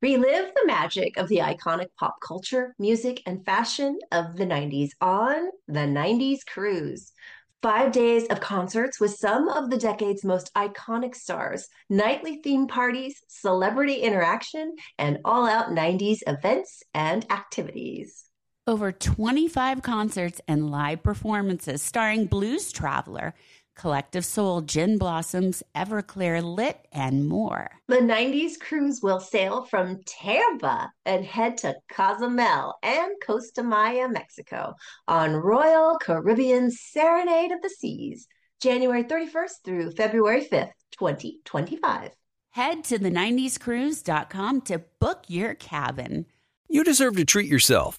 Relive the magic of the iconic pop culture, music, and fashion of the 90s on the 90s Cruise. 5 days of concerts with some of the decade's most iconic stars, nightly theme parties, celebrity interaction, and all-out 90s events and activities. Over 25 concerts and live performances starring Blues Traveler, Collective Soul, Gin Blossoms, Everclear, Lit, and more. The 90s Cruise will sail from Tampa and head to Cozumel and Costa Maya, Mexico on Royal Caribbean Serenade of the Seas, January 31st through February 5th, 2025. Head to the90scruise.com to book your cabin. You deserve to treat yourself,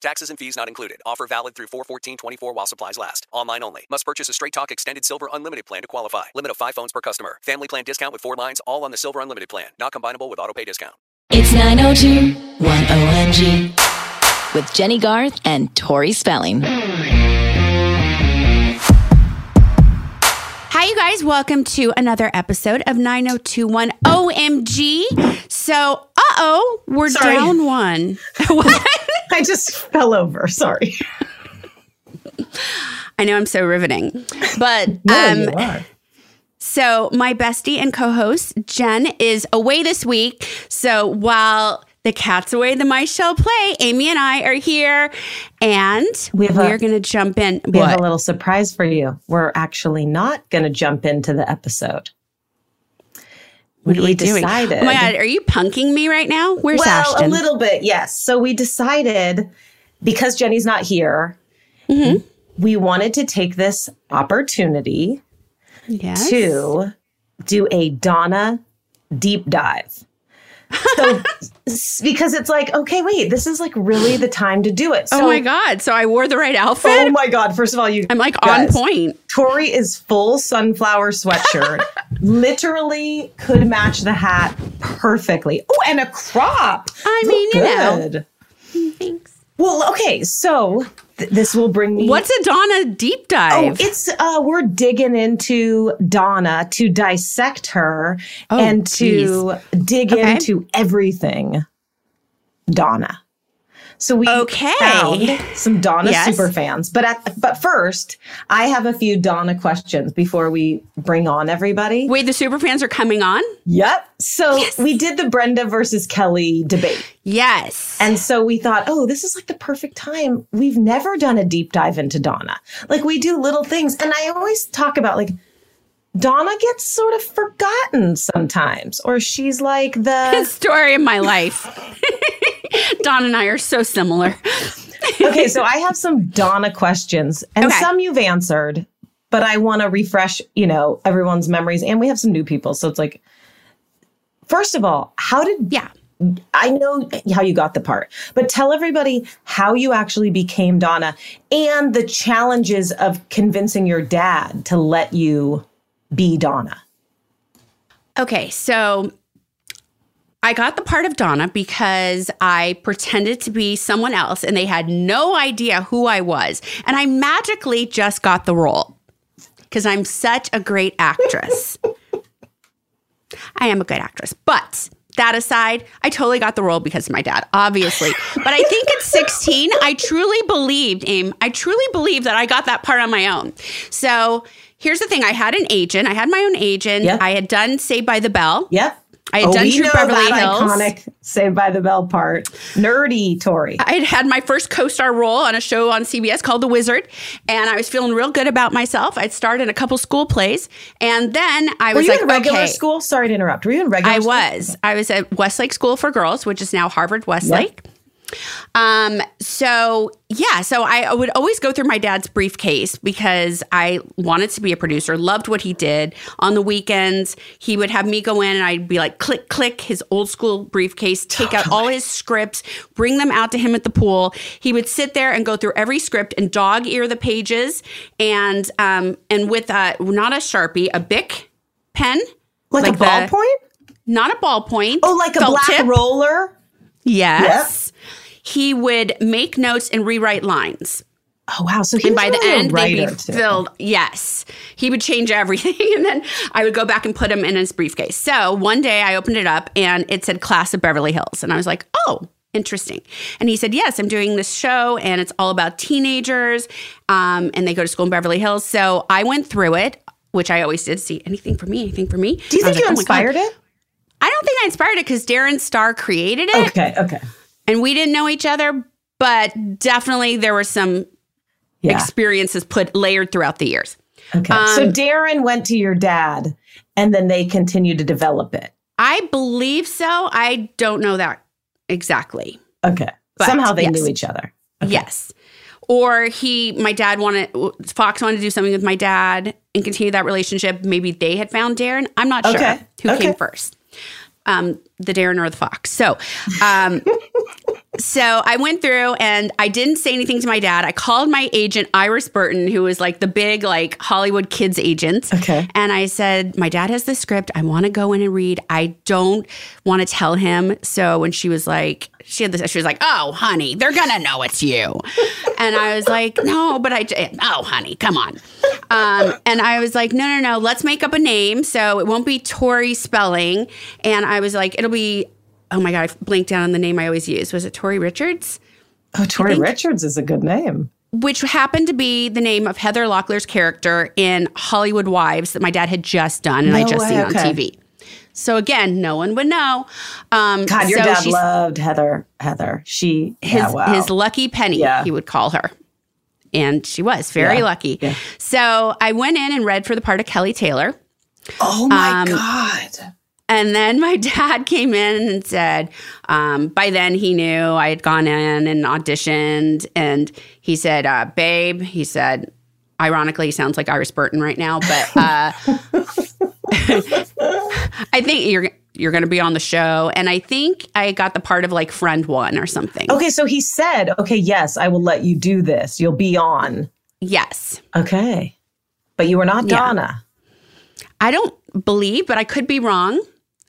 Taxes and fees not included. Offer valid through 4/14/24 while supplies last. Online only. Must purchase a Straight Talk Extended Silver Unlimited plan to qualify. Limit of 5 phones per customer. Family plan discount with 4 lines all on the Silver Unlimited plan. Not combinable with auto pay discount. It's 9021OMG with Jenny Garth and Tori Spelling. Hi, you guys. Welcome to another episode of 9021OMG. So, we're Sorry. Down one. What? I just fell over. Sorry. I know I'm so riveting, but no, you are. So my bestie and co-host Jen is away this week. So while the cat's away, the mice shall play. Amy and I are here, and we're going to jump in. We have a little surprise for you. We're actually not going to jump into the episode. What are we decided? Doing? Oh my God, are you punking me right now? Ashton? A little bit, yes. So we decided, because Jenny's not here, mm-hmm. we wanted to take this opportunity to do a Donna deep dive. So because it's like, okay, wait, this is like really the time to do it. So, oh my God. So I wore the right outfit. Oh my God. First of all, I'm like guys, on point. Tori is full sunflower sweatshirt. Literally could match the hat perfectly. Oh, and a crop. I mean, you know. Thanks. Well, okay. So this will bring me. What's a Donna deep dive? Oh, it's we're digging into Donna to dissect her and to dig into everything Donna. So we found some Donna superfans. But first, I have a few Donna questions before we bring on everybody. Wait, the superfans are coming on? Yep. So we did the Brenda versus Kelly debate. Yes. And so we thought, this is like the perfect time. We've never done a deep dive into Donna. Like we do little things. And I always talk about like Donna gets sort of forgotten sometimes, or she's like the story of my life. Donna and I are so similar. Okay, so I have some Donna questions, and some you've answered, but I want to refresh, everyone's memories, and we have some new people. So it's like, first of all, I know how you got the part, but tell everybody how you actually became Donna and the challenges of convincing your dad to let you be Donna. Okay, so I got the part of Donna because I pretended to be someone else and they had no idea who I was. And I magically just got the role because I'm such a great actress. I am a good actress. But that aside, I totally got the role because of my dad, obviously. But I think at 16, I truly believed that I got that part on my own. So here's the thing. I had an agent. I had my own agent. Yep. I had done Saved by the Bell. Yep. I had done Drew Beverly Hills. Iconic Saved by the Bell part. Nerdy Tori. I had had my first co-star role on a show on CBS called The Wizard. And I was feeling real good about myself. I'd starred in a couple school plays. And then I was like, okay. Were you in regular school? Sorry to interrupt. Were you in regular school? I was. I was at Westlake School for Girls, which is now Harvard-Westlake. Yep. So I would always go through my dad's briefcase because I wanted to be a producer, loved what he did. On the weekends, he would have me go in and I'd be like, click, click, his old school briefcase, take out all his scripts, bring them out to him at the pool. He would sit there and go through every script and dog ear the pages and with not a Sharpie, a Bic pen. Like a ballpoint? Not a ballpoint. Oh, like a black tip. Roller? Yes. Yep. He would make notes and rewrite lines. Oh, wow. So he was really a writer, they'd be filled. Yes. He would change everything. And then I would go back and put him in his briefcase. So one day I opened it up and it said Class of Beverly Hills. And I was like, oh, interesting. And he said, yes, I'm doing this show and it's all about teenagers and they go to school in Beverly Hills. So I went through it, which I always did. See, anything for me. Do you think you inspired it? I don't think I inspired it because Darren Starr created it. Okay. And we didn't know each other, but definitely there were some experiences layered throughout the years. Okay. So Darren went to your dad and then they continued to develop it. I believe so. I don't know that exactly. Okay. But somehow they knew each other. Okay. Yes. Or Fox wanted to do something with my dad and continue that relationship. Maybe they had found Darren. I'm not sure who came first. The Darren or the Fox. So I went through and I didn't say anything to my dad. I called my agent, Iris Burton, who was like the big Hollywood kids agent. Okay. And I said, my dad has this script. I want to go in and read. I don't want to tell him. So when she was like, oh, honey, they're going to know it's you. And I was like, no, but oh, honey, come on. And I was like, no, let's make up a name. So it won't be Tori Spelling. And I was like, it'll be, oh my God, I blanked out on the name I always use. Was it Tori Richards? Oh, Tori Richards is a good name. Which happened to be the name of Heather Locklear's character in Hollywood Wives that my dad had just done and on TV. So again, no one would know. God, your dad loved Heather. His lucky penny, he would call her. And she was very lucky. Yeah. So I went in and read for the part of Kelly Taylor. Oh, my God. And then my dad came in and said, by then he knew I had gone in and auditioned. And he said, babe, he said, ironically, he sounds like Iris Burton right now, but I think you're going to be on the show. And I think I got the part of friend one or something. Okay. So he said, okay, yes, I will let you do this. You'll be on. Yes. Okay. But you were not Donna. I don't believe, but I could be wrong.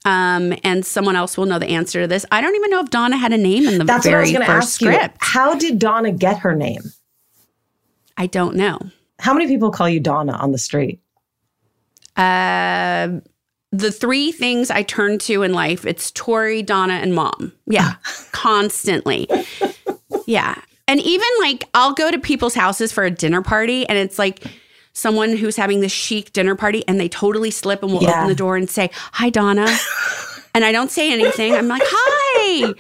And someone else will know the answer to this. I don't even know if Donna had a name in the very first script. How did Donna get her name? I don't know. How many people call you Donna on the street? The three things I turn to in life, it's Tori, Donna, and Mom. Yeah, constantly. Yeah. And even I'll go to people's houses for a dinner party and it's someone who's having this chic dinner party and they totally slip and will open the door and say, hi, Donna. And I don't say anything. I'm like, hi.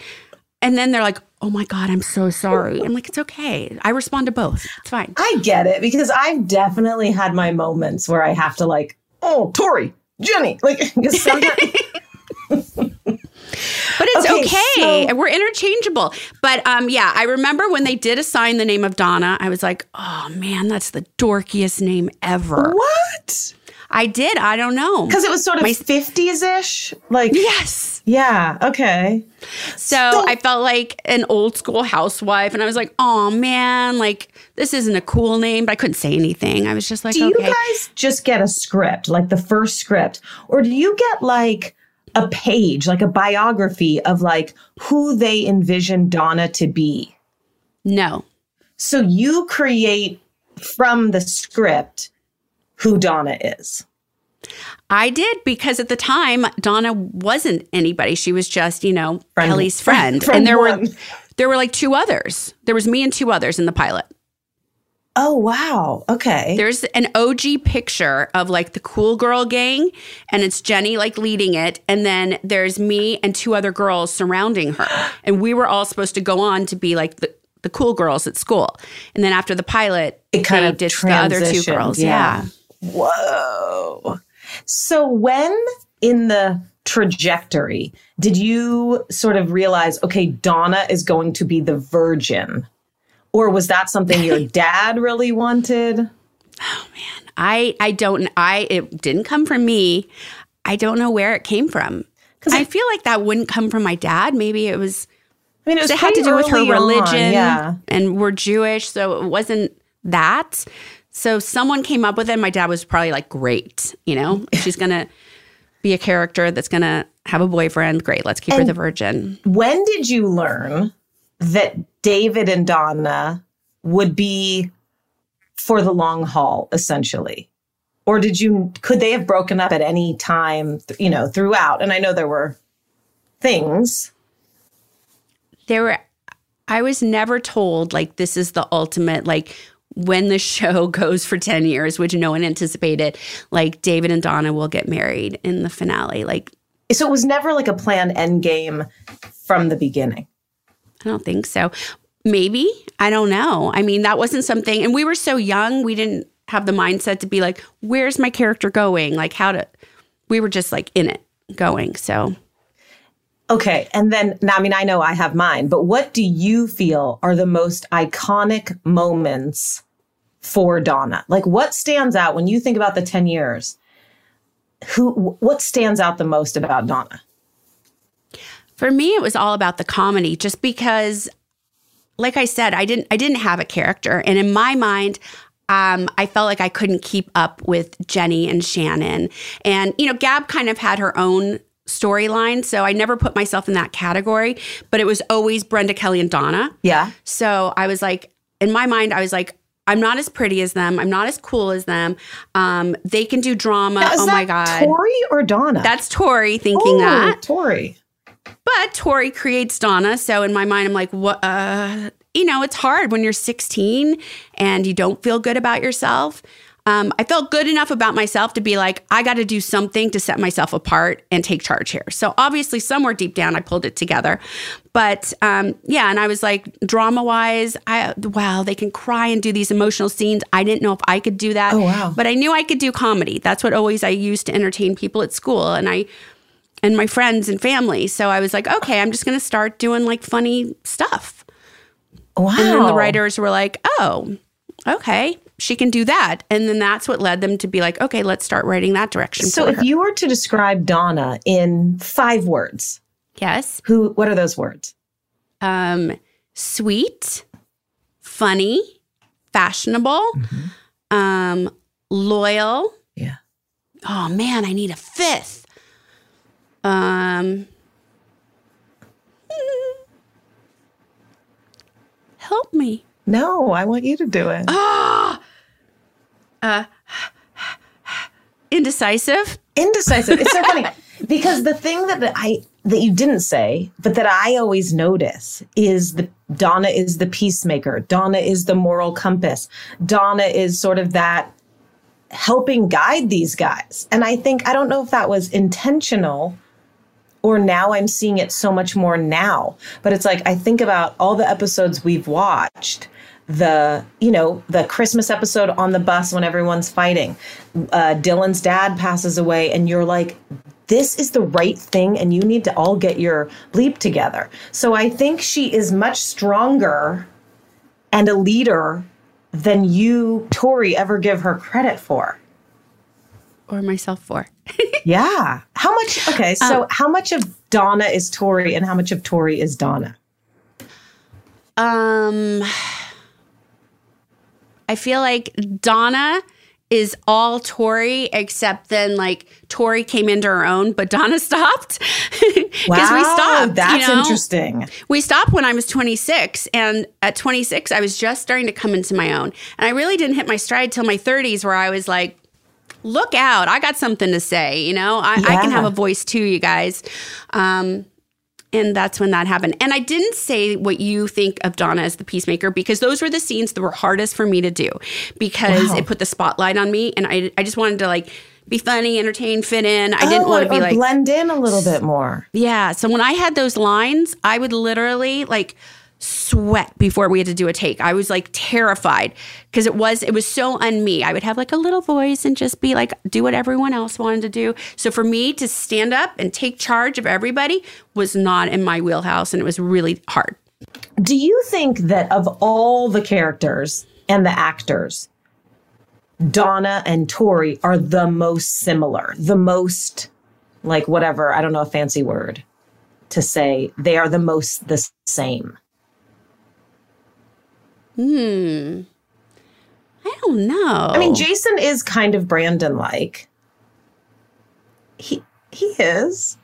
And then they're like, oh, my God, I'm so sorry. I'm like, it's okay. I respond to both. It's fine. I get it because I've definitely had my moments where I have to oh, Tori, Jenny. But it's okay. So, we're interchangeable. But I remember when they did assign the name of Donna, I was like, oh, man, that's the dorkiest name ever. What? I did. I don't know. Because it was sort of 50s-ish. Yes. Yeah. Okay. So I felt like an old school housewife. And I was like, oh, man, this isn't a cool name. But I couldn't say anything. I was just like, do you guys just get a script, the first script? Or do you get a page, like a biography of like who they envision Donna to be? No. So you create from the script who Donna is. I did, because at the time, Donna wasn't anybody. She was just, you know, Kelly's friend. And there were like two others. There was me and two others in the pilot. Oh, wow. Okay. There's an OG picture of like the cool girl gang, and it's Jenny like leading it. And then there's me and two other girls surrounding her. And we were all supposed to go on to be like the cool girls at school. And then after the pilot, it kind of ditched the other two girls. Yeah. Whoa. So when in the trajectory did you sort of realize, okay, Donna is going to be the virgin? Or was that something your dad really wanted? Oh, man. It didn't come from me. I don't know where it came from. Because I feel like that wouldn't come from my dad. Maybe it was, I mean, it had to do with her religion. And we're Jewish, so it wasn't that. So someone came up with it. My dad was probably like, great, you know, she's going to be a character that's going to have a boyfriend. Great, let's keep her the virgin. When did you learn that David and Donna would be for the long haul, essentially? Or could they have broken up at any time, you know, throughout? And I know there were things. I was never told, like, this is the ultimate, like, when the show goes for 10 years, which no one anticipated, like, David and Donna will get married in the finale. Like, so it was never like a planned endgame from the beginning. I don't think so. Maybe. I don't know. I mean, that wasn't something. And we were so young, we didn't have the mindset to be like, where's my character going? Like, we were just like in it going. So. Okay. And then, I mean, I know I have mine, but what do you feel are the most iconic moments for Donna? Like, what stands out when you think about the 10 years? What stands out the most about Donna? For me, it was all about the comedy, just because, like I said, I didn't have a character. And in my mind, I felt like I couldn't keep up with Jenny and Shannon. And, you know, Gab kind of had her own storyline, so I never put myself in that category. But it was always Brenda, Kelly, and Donna. Yeah. So I was like, in my mind, I was like, I'm not as pretty as them. I'm not as cool as them. They can do drama. Now, oh, my God. Is that Tori or Donna? That's Tori thinking that. Tori. But Tori creates Donna. So in my mind, I'm like, what? You know, it's hard when you're 16 and you don't feel good about yourself. I felt good enough about myself to be like, I got to do something to set myself apart and take charge here. So obviously somewhere deep down, I pulled it together. But yeah, and I was like, drama-wise, wow, they can cry and do these emotional scenes. I didn't know if I could do that. Oh, wow. But I knew I could do comedy. That's what always I used to entertain people at school. And my friends and family. So I was like, okay, I'm just going to start doing like funny stuff. Wow. And then the writers were like, oh, okay, she can do that. And then that's what led them to be like, okay, let's start writing that direction. So if you were to describe Donna in 5 words. Yes. What are those words? Sweet, funny, fashionable, mm-hmm. Loyal. Yeah. Oh man, I need a 5th. Help me. No, I want you to do it. Indecisive. Indecisive. It's so funny because the thing that you didn't say, but that I always notice is that Donna is the peacemaker. Donna is the moral compass. Donna is sort of that helping guide these guys. And I think, I don't know if that was intentional, or now I'm seeing it so much more now. But it's like, I think about all the episodes we've watched, the Christmas episode on the bus when everyone's fighting, Dylan's dad passes away, and you're like, this is the right thing, and you need to all get your bleep together. So I think she is much stronger and a leader than you, Tori, ever give her credit for. Or myself for. Yeah. How much of Donna is Tori and how much of Tori is Donna? I feel like Donna is all Tori, except then like Tori came into her own, but Donna stopped. Wow, we stopped, that's interesting. We stopped when I was 26, and at 26, I was just starting to come into my own. And I really didn't hit my stride till my 30s, where I was like, look out, I got something to say, I can have a voice too, you guys. And that's when that happened. And I didn't say what you think of Donna as the peacemaker, because those were the scenes that were hardest for me to do, because it put the spotlight on me. And I just wanted to like be funny, entertain, fit in. I didn't want to be like blend in a little bit more. Yeah. So when I had those lines, I would literally like sweat before we had to do a take. I was like terrified because it was so un-me. I would have like a little voice and just be like, do what everyone else wanted to do. So for me to stand up and take charge of everybody was not in my wheelhouse, and it was really hard. Do you think that of all the characters and the actors, Donna and Tori are the most similar, the most like whatever, I don't know a fancy word to say, they are the most the same? I don't know. I mean, Jason is kind of Brandon-like. He is.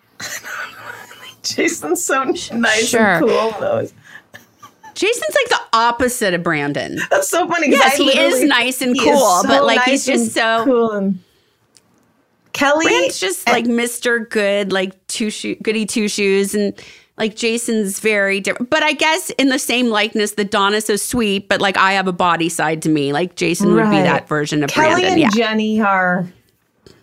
Jason's so nice and cool, though. Jason's like the opposite of Brandon. That's so funny. Yes, he is nice and cool, but like he's just so cool. And Kelly, Brandon's just like Mr. Good, like goody two shoes, and like Jason's very different. But I guess in the same likeness that Donna's so sweet, but like I have a body side to me. Like Jason would be that version of Kelly Brandon. And Jenny are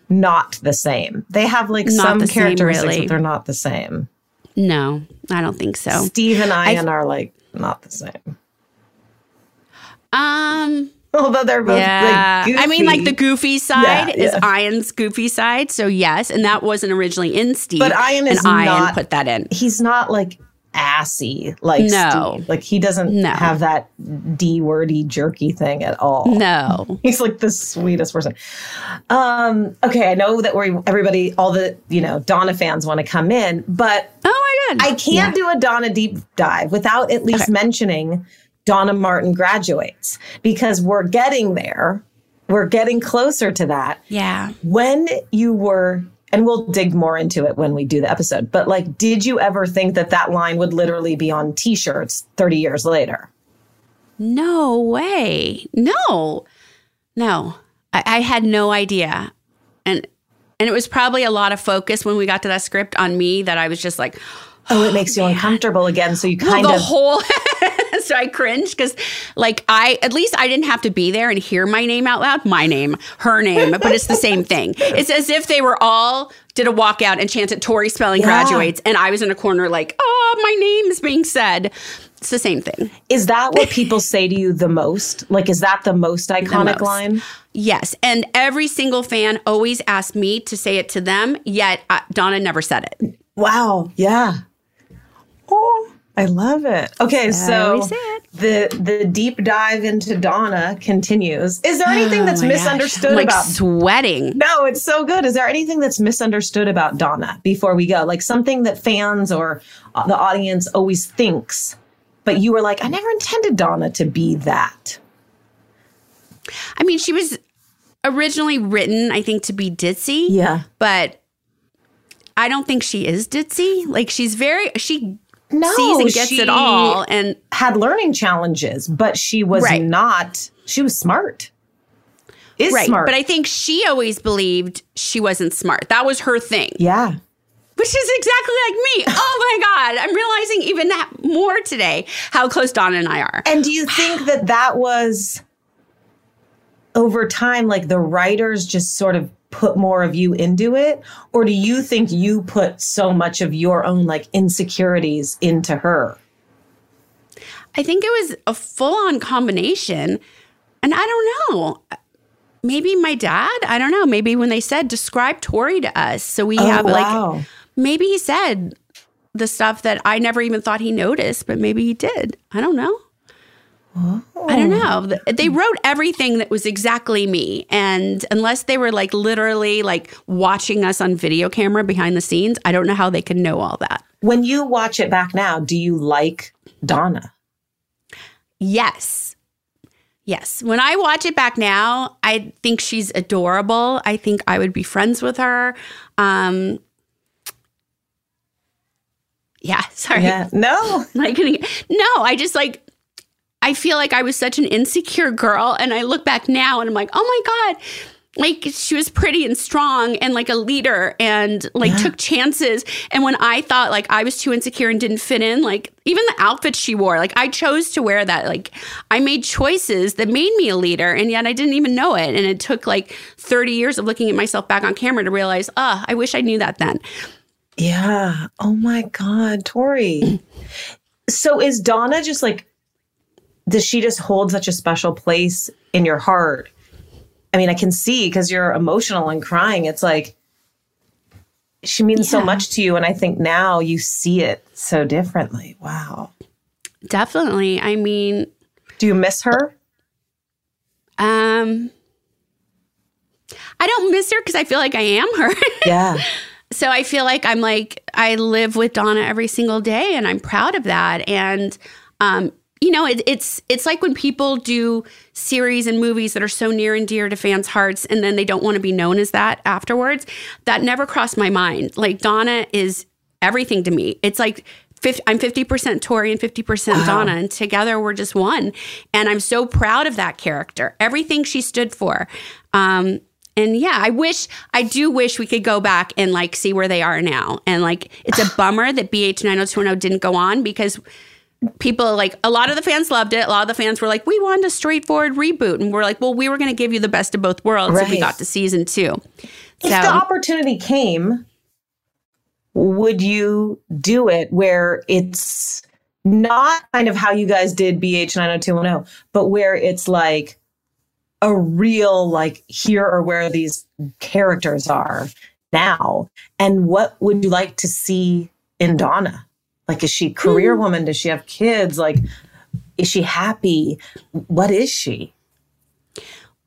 not the same. They have like some characteristics, but they're not the same. No, I don't think so. Steve and Ian are like not the same. Although they're both like goofy. I mean, like the goofy side is Ian's goofy side. So yes, and that wasn't originally in Steve. But Ian put that in. He's not like assy like Steve. Like he doesn't have that D-wordy jerky thing at all. No. He's like the sweetest person. Okay, I know that everybody, all the, Donna fans want to come in, but oh my God, I can't do a Donna deep dive without at least mentioning Donna Martin Graduates, because we're getting there. We're getting closer to that. Yeah. When you were, and we'll dig more into it when we do the episode, but like, did you ever think that that line would literally be on t-shirts 30 years later? No way. No. I had no idea. And it was probably a lot of focus when we got to that script on me that I was just like, it makes you uncomfortable again. So you kind of the whole... So I cringed because like at least I didn't have to be there and hear my name out loud, my name, her name, but it's the same thing. It's as if they were all did a walkout and chanted Tori Spelling graduates. And I was in a corner like, my name is being said. It's the same thing. Is that what people say to you the most? Like, is that the most iconic line? Yes. And every single fan always asked me to say it to them. Yet Donna never said it. Wow. Yeah. Oh. I love it. Okay, so the deep dive into Donna continues. Is there anything that's misunderstood about sweating? No, it's so good. Is there anything that's misunderstood about Donna before we go? Like something that fans or the audience always thinks, but you were like, I never intended Donna to be that. I mean, she was originally written, I think, to be ditzy. Yeah. But I don't think she is ditzy. Like she's sees and gets it all, and had learning challenges, but she was not. She was smart. Smart, but I think she always believed she wasn't smart. That was her thing. Yeah, which is exactly like me. Oh my God, I'm realizing even that more today how close Donna and I are. And do you think that was over time, like the writers just sort of put more of you into it? Or do you think you put so much of your own like insecurities into her? I think it was a full-on combination. And I don't know. Maybe my dad, I don't know. Maybe when they said, describe Tori to us. So we maybe he said the stuff that I never even thought he noticed, but maybe he did. I don't know. Oh. I don't know. They wrote everything that was exactly me. And unless they were like literally like watching us on video camera behind the scenes, I don't know how they could know all that. When you watch it back now, do you like Donna? Yes. Yes. When I watch it back now, I think she's adorable. I think I would be friends with her. Yeah, sorry. Yeah. No. No, I just I feel like I was such an insecure girl. And I look back now and I'm like, oh my God. She was pretty and strong and a leader and took chances. And when I thought I was too insecure and didn't fit in, even the outfit she wore, I chose to wear that. I made choices that made me a leader, and yet I didn't even know it. And it took 30 years of looking at myself back on camera to realize, oh, I wish I knew that then. Yeah. Oh my God, Tori. So is Donna just does she just hold such a special place in your heart? I mean, I can see because you're emotional and crying. It's she means so much to you. And I think now you see it so differently. Wow. Definitely. I mean. Do you miss her? I don't miss her because I feel I am her. Yeah. So I feel I live with Donna every single day, and I'm proud of that. And, it's when people do series and movies that are so near and dear to fans' hearts, and then they don't want to be known as that afterwards. That never crossed my mind. Donna is everything to me. It's I'm 50% Tori and 50% Donna, and together we're just one. And I'm so proud of that character, everything she stood for. And yeah, I do wish we could go back and see where they are now. And it's a bummer that BH90210 didn't go on, because people a lot of the fans loved it. A lot of the fans were we wanted a straightforward reboot. And we're well, we were going to give you the best of both worlds if we got to season 2. If the opportunity came, would you do it where it's not kind of how you guys did BH90210, but where it's a real here are where these characters are now? And what would you like to see in Donna? Is she a career woman? Does she have kids? Is she happy? What is she?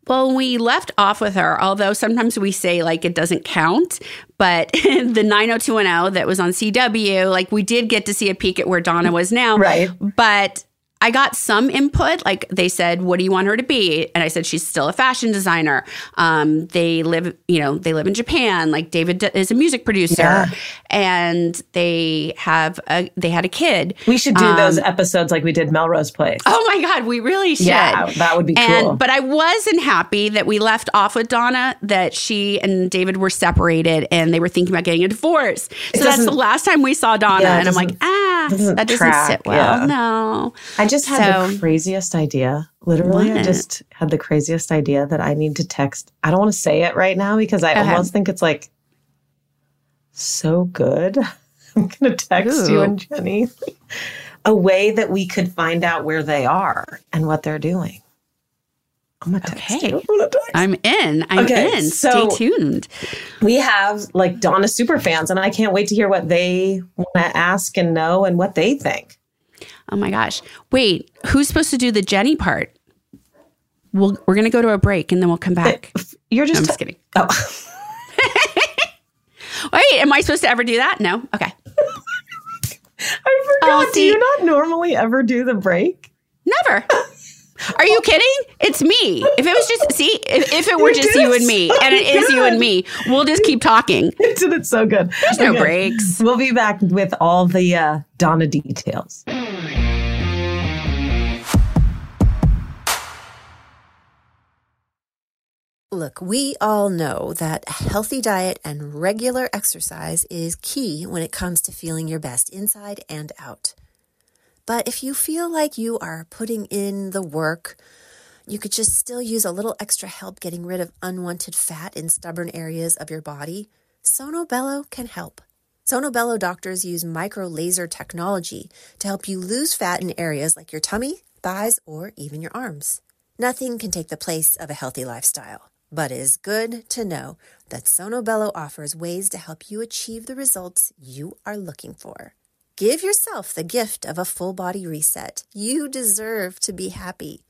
Well, we left off with her, although sometimes we say it doesn't count. But the 90210 that was on CW, we did get to see a peek at where Donna was now. Right. But I got some input. They said, what do you want her to be? And I said, she's still a fashion designer. They live in Japan. David is a music producer. Yeah. And they had a kid. We should do those episodes we did Melrose Place. Oh my God, we really should. Yeah, that would be cool. But I wasn't happy that we left off with Donna, that she and David were separated and they were thinking about getting a divorce. So that's the last time we saw Donna. Yeah, and I'm that doesn't sit well. Yeah. No. I just had the craziest idea. Literally, I just had the craziest idea that I need to text. I don't want to say it right now because I almost think it's so good. I'm going to text you and Jenny a way that we could find out where they are and what they're doing. I'm going to text you. I'm in. So stay tuned. We have Donna superfans, and I can't wait to hear what they want to ask and know and what they think. Oh my gosh. Wait, who's supposed to do the Jenny part? We're going to go to a break and then we'll come back. I'm just kidding. Oh. Wait, am I supposed to ever do that? No? Okay. I forgot. Do you not normally ever do the break? Never. Are you kidding? It's me. If it was just, if it were just you and me, and it is you and me, we'll just keep talking. You did it so good. There's no breaks. We'll be back with all the Donna details. Look, we all know that a healthy diet and regular exercise is key when it comes to feeling your best inside and out. But if you feel like you are putting in the work, you could just still use a little extra help getting rid of unwanted fat in stubborn areas of your body, Sonobello can help. Sonobello doctors use micro laser technology to help you lose fat in areas like your tummy, thighs, or even your arms. Nothing can take the place of a healthy lifestyle. But it is good to know that Sonobello offers ways to help you achieve the results you are looking for. Give yourself the gift of a full body reset. You deserve to be happy.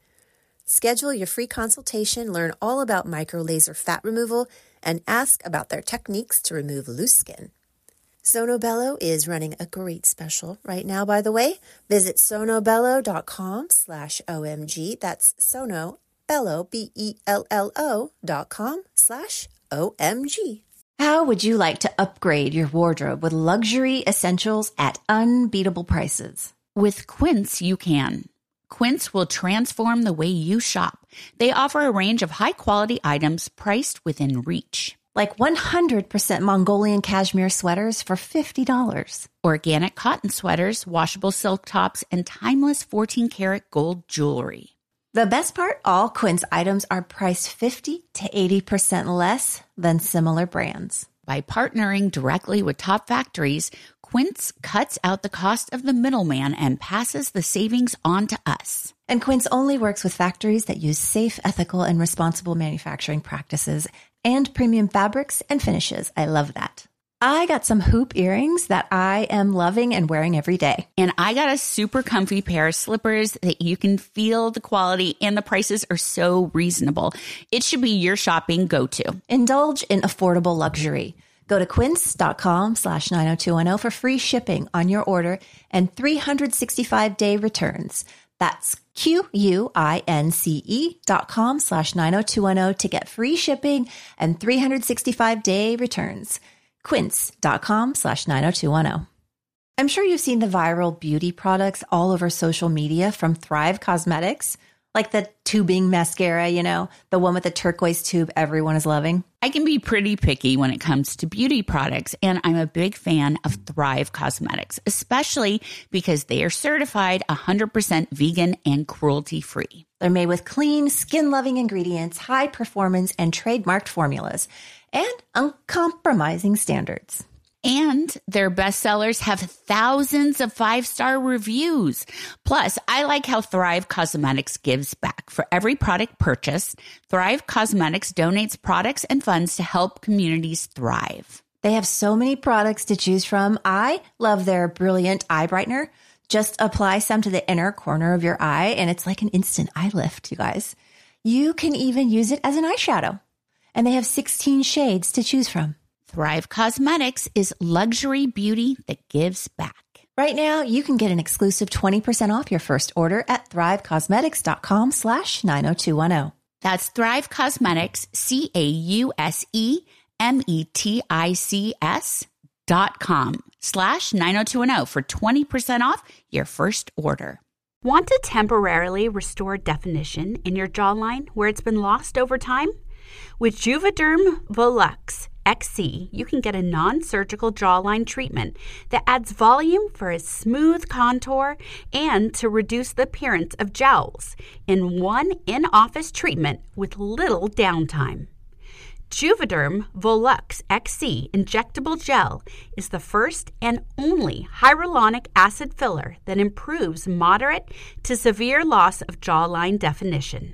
Schedule your free consultation, learn all about micro laser fat removal, and ask about their techniques to remove loose skin. Sonobello is running a great special right now, by the way. Visit sonobello.com/OMG. That's Sonobello, BELLO.com/OMG. How would you like to upgrade your wardrobe with luxury essentials at unbeatable prices? With Quince, you can. Quince will transform the way you shop. They offer a range of high-quality items priced within reach. Like 100% Mongolian cashmere sweaters for $50. Organic cotton sweaters, washable silk tops, and timeless 14-karat gold jewelry. The best part, all Quince items are priced 50 to 80% less than similar brands. By partnering directly with top factories, Quince cuts out the cost of the middleman and passes the savings on to us. And Quince only works with factories that use safe, ethical, and responsible manufacturing practices and premium fabrics and finishes. I love that. I got some hoop earrings that I am loving and wearing every day. And I got a super comfy pair of slippers that you can feel the quality, and the prices are so reasonable. It should be your shopping go-to. Indulge in affordable luxury. Go to quince.com/90210 for free shipping on your order and 365-day returns. That's QUINCE.com/90210 to get free shipping and 365-day returns. Quince.com/90210. I'm sure you've seen the viral beauty products all over social media from Thrive Cosmetics, like the tubing mascara, you know, the one with the turquoise tube everyone is loving. I can be pretty picky when it comes to beauty products, and I'm a big fan of Thrive Cosmetics, especially because they are certified 100% vegan and cruelty-free. They're made with clean, skin-loving ingredients, high performance and trademarked formulas, and uncompromising standards. And their bestsellers have thousands of five-star reviews. Plus, I like how Thrive Cosmetics gives back. For every product purchased, Thrive Cosmetics donates products and funds to help communities thrive. They have so many products to choose from. I love their Brilliant Eye Brightener. Just apply some to the inner corner of your eye, and it's like an instant eye lift, you guys. You can even use it as an eyeshadow. And they have 16 shades to choose from. Thrive Cosmetics is luxury beauty that gives back. Right now, you can get an exclusive 20% off your first order at thrivecosmetics.com/90210. That's Thrive Cosmetics, CAUSEMETICS.com/90210 for 20% off your first order. Want to temporarily restore definition in your jawline where it's been lost over time? With Juvederm Volux XC, you can get a non-surgical jawline treatment that adds volume for a smooth contour and to reduce the appearance of jowls in one in-office treatment with little downtime. Juvederm Volux XC injectable gel is the first and only hyaluronic acid filler that improves moderate to severe loss of jawline definition.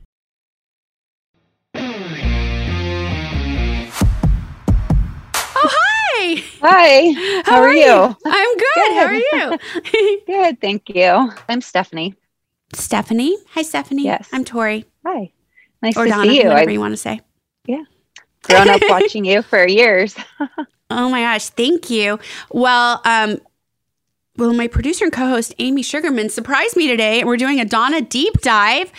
Hi, how are you? I'm good. How are you? Good, thank you. I'm Stephanie. Stephanie? Hi, Stephanie. Yes. I'm Tori. Hi. Nice to see you. Or Donna, whatever you want to say. Yeah. Grown up watching you for years. Oh my gosh, thank you. Well, my producer and co-host Amy Sugarman surprised me today, and we're doing a Donna deep dive,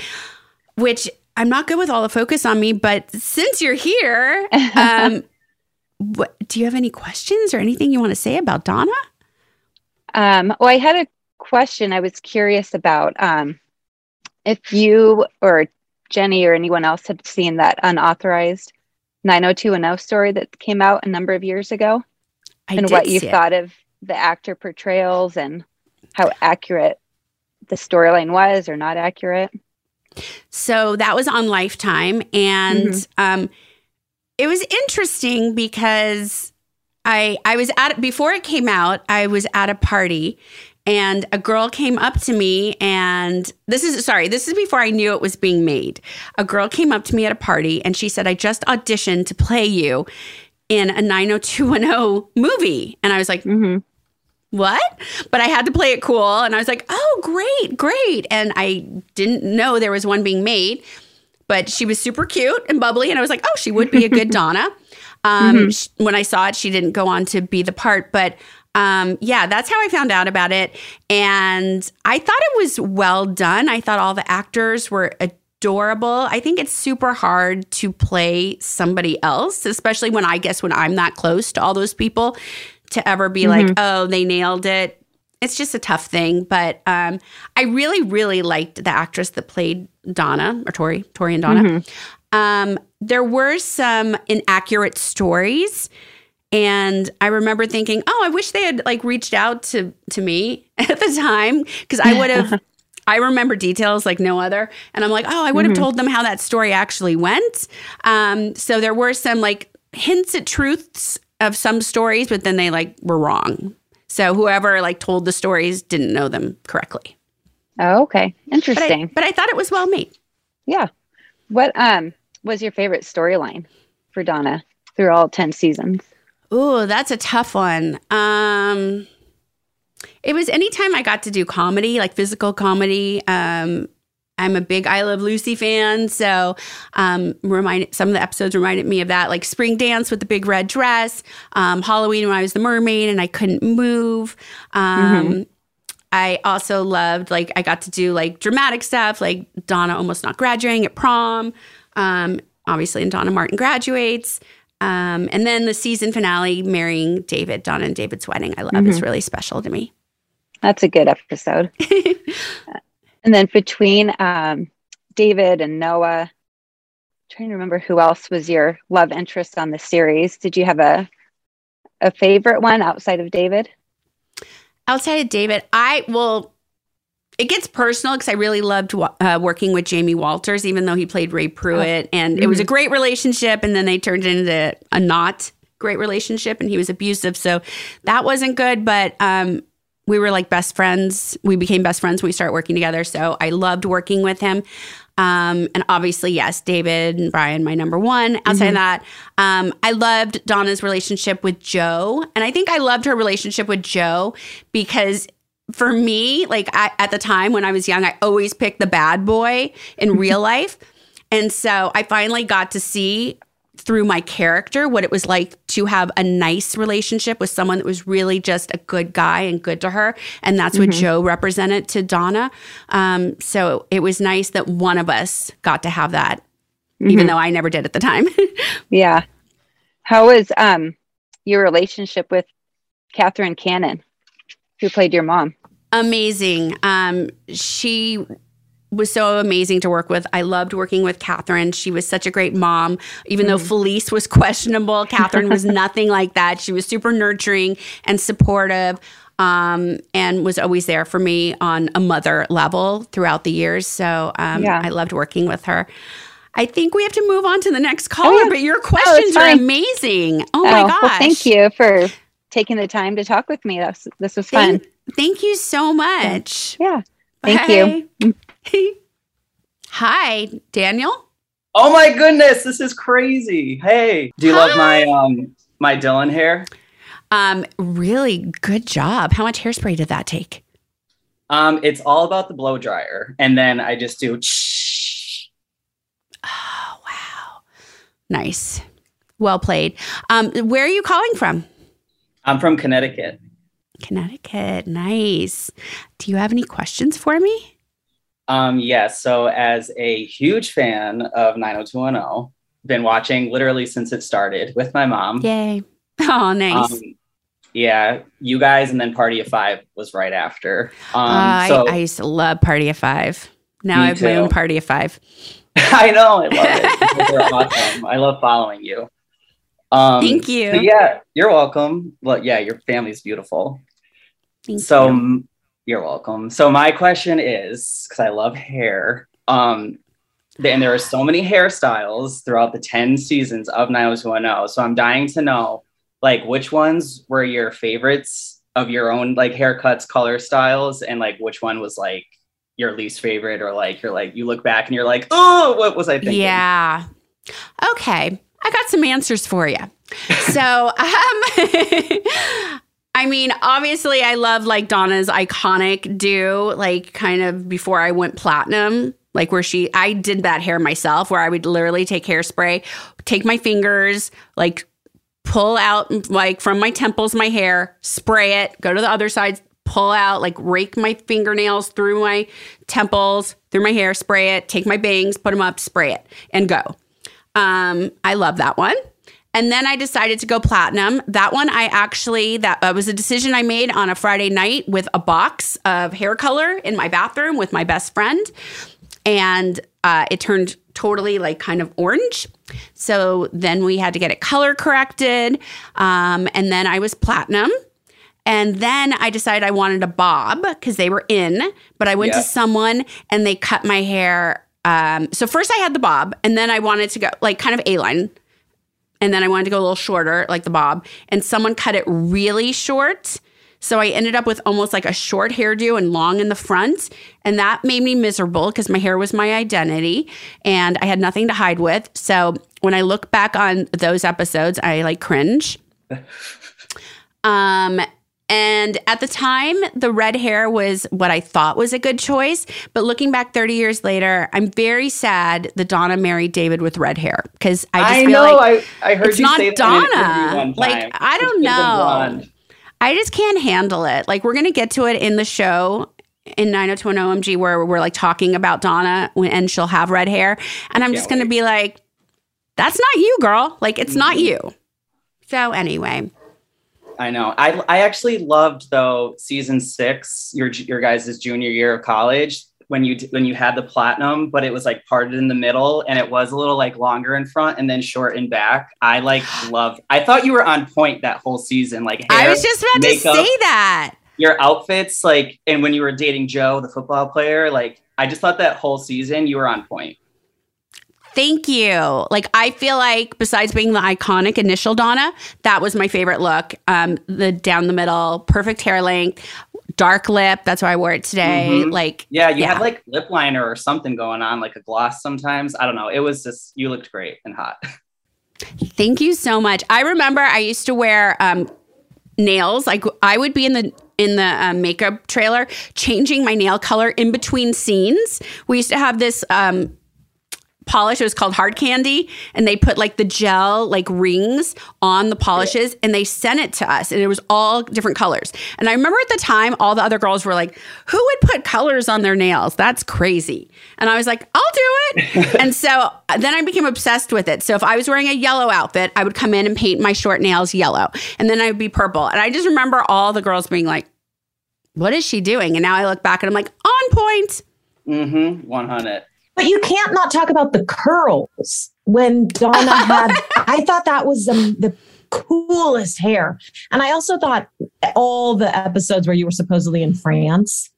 which I'm not good with all the focus on me, but since you're here, do you have any questions or anything you want to say about Donna? Well, I had a question I was curious about. If you or Jenny or anyone else had seen that unauthorized 902110 story that came out a number of years ago, and what you thought of the actor portrayals and how accurate the storyline was or not accurate. So that was on Lifetime, and it was interesting because I was at, before it came out, I was at a party, and a girl came up to me, and this is before I knew it was being made. A girl came up to me at a party, and she said, "I just auditioned to play you in a 90210 movie." And I was like, what? But I had to play it cool. And I was like, oh, great. And I didn't know there was one being made, but she was super cute and bubbly. And I was like, oh, she would be a good Donna. When I saw it, she didn't go on to be the part. But yeah, that's how I found out about it. And I thought it was well done. I thought all the actors were adorable. I think it's super hard to play somebody else, especially when when I'm not close to all those people, to ever be like, oh, they nailed it. It's just a tough thing. But I really, really liked the actress that played Donna, or Tori and Donna. There were some inaccurate stories. And I remember thinking, oh, I wish they had like reached out to me at the time, because I would have, I remember details like no other. And I'm like, oh, I would have told them how that story actually went. So there were some like hints at truths of some stories, but then they like were wrong. So whoever like told the stories didn't know them correctly. Oh, okay. Interesting. But I thought it was well made. Yeah. What was your favorite storyline for Donna through all 10 seasons? Ooh, that's a tough one. It was anytime I got to do comedy, like physical comedy. I'm a big I Love Lucy fan, so some of the episodes reminded me of that, like Spring Dance with the Big Red Dress, Halloween when I was the mermaid and I couldn't move. I also loved, like, I got to do, like, dramatic stuff, like Donna almost not graduating at prom, obviously, and Donna Martin graduates. And then the season finale, marrying David, Donna and David's wedding, I love. It's really special to me. That's a good episode. And then between David and Noah, I'm trying to remember who else was your love interest on the series. Did you have a favorite one outside of David? Outside of David, it gets personal because I really loved working with Jamie Walters, even though he played Ray Pruitt. And it was a great relationship, and then they turned into a not great relationship, and he was abusive. So that wasn't good, but... we were like best friends. We became best friends when we started working together. So I loved working with him. And obviously, yes, David and Brian, my number one. Outside of that, I loved Donna's relationship with Joe. And I think I loved her relationship with Joe because for me, like at the time when I was young, I always picked the bad boy in real life. And so I finally got to see through my character what it was like to have a nice relationship with someone that was really just a good guy and good to her. And that's what Joe represented to Donna. So it was nice that one of us got to have that, even though I never did at the time. Yeah. How was your relationship with Catherine Cannon, who played your mom? Amazing. She was so amazing to work with. I loved working with Catherine. She was such a great mom. Even though Felice was questionable, Catherine was nothing like that. She was super nurturing and supportive, and was always there for me on a mother level throughout the years. So I loved working with her. I think we have to move on to the next caller, but your questions are amazing. Oh, my gosh. Well, thank you for taking the time to talk with me. This was fun. Thank you so much. Yeah. Thank you. Hi, Daniel. Oh my goodness, this is crazy. Hey, do you love my Dylan hair? Really good job. How much hairspray did that take? It's all about the blow dryer, and then I just do. Oh wow, nice, well played. Where are you calling from? I'm from Connecticut. Connecticut, nice. Do you have any questions for me? So as a huge fan of 90210, been watching literally since it started with my mom. Yay. Oh, nice. You guys, and then Party of Five was right after. I used to love Party of Five. Now I have my own Party of Five. I know. I love it. You're awesome. I love following you. Thank you. Yeah, you're welcome. Well, yeah, your family's beautiful. Thank you. You're welcome. So my question is, because I love hair, and there are so many hairstyles throughout the 10 seasons of 90210. So I'm dying to know, like, which ones were your favorites of your own, like, haircuts, color styles, and like which one was like your least favorite, or like you're like, you look back and you're like, oh, what was I thinking? Yeah. Okay, I got some answers for you. So I mean, obviously, I love, like, Donna's iconic do, like, kind of before I went platinum, like, where I did that hair myself, where I would literally take hairspray, take my fingers, like, pull out, like, from my temples, my hair, spray it, go to the other side, pull out, like, rake my fingernails through my temples, through my hair, spray it, take my bangs, put them up, spray it, and go. I love that one. And then I decided to go platinum. That one, that was a decision I made on a Friday night with a box of hair color in my bathroom with my best friend. And it turned totally, like, kind of orange. So then we had to get it color corrected. And then I was platinum. And then I decided I wanted a bob because they were in. But I went to someone and they cut my hair. So first I had the bob. And then I wanted to go, like, kind of A-line. And then I wanted to go a little shorter, like the bob. And someone cut it really short. So I ended up with almost like a short hairdo and long in the front. And that made me miserable because my hair was my identity. And I had nothing to hide with. So when I look back on those episodes, I, like, cringe. And at the time, the red hair was what I thought was a good choice. But looking back 30 years later, I'm very sad that Donna married David with red hair. Because I feel like I heard it's not Donna. Like, I don't know. I just can't handle it. Like, we're going to get to it in the show in 90210 OMG where we're, like, talking about Donna and she'll have red hair. And I'm just going to be like, that's not you, girl. Like, it's not you. So anyway. I know. I actually loved, though, season 6, your guys' junior year of college, when you had the platinum, but it was, like, parted in the middle and it was a little, like, longer in front and then short and back. I thought you were on point that whole season. Like, hair, I was just about makeup, to say that. Your outfits, like, and when you were dating Joe, the football player, like, I just thought that whole season you were on point. Thank you. Like, I feel like besides being the iconic initial Donna, that was my favorite look. The down the middle, perfect hair length, dark lip. That's why I wore it today. Like, you had like lip liner or something going on, like a gloss sometimes. I don't know. It was just, you looked great and hot. Thank you so much. I remember I used to wear nails. Like, I would be in the makeup trailer changing my nail color in between scenes. We used to have this polish. It was called hard candy, and they put, like, the gel, like, rings on the polishes, and they sent it to us, and it was all different colors. And I remember at the time all the other girls were like, who would put colors on their nails? That's crazy. And I was like, I'll do it. And so then I became obsessed with it. So if I was wearing a yellow outfit, I would come in and paint my short nails yellow, and then I would be purple. And I just remember all the girls being like, what is she doing? And now I look back and I'm like, on point. 100. But you can't not talk about the curls when Donna had, I thought that was the coolest hair. And I also thought all the episodes where you were supposedly in France,